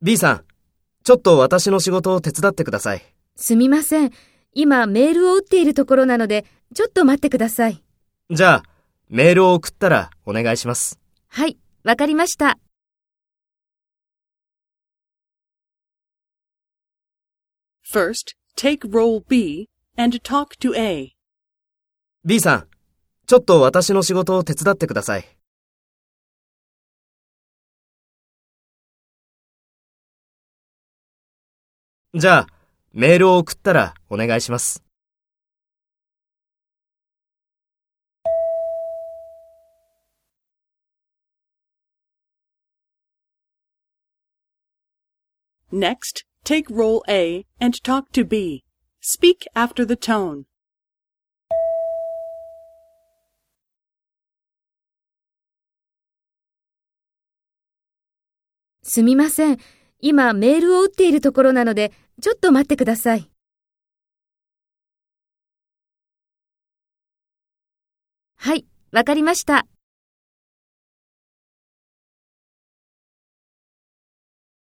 B さん、ちょっと私の仕事を手伝ってください。すみません。今メールを打っているところなので、ちょっと待ってください。じゃあ、メールを送ったらお願いします。はい、わかりました。First, take role B and talk to A. B さん、ちょっと私の仕事を手伝ってください。じゃあ、メールを送ったらお願いします。Next, take role A and talk to B. Speak after the tone.すみません。今メールを打っているところなので、ちょっと待ってください。はい、わかりました。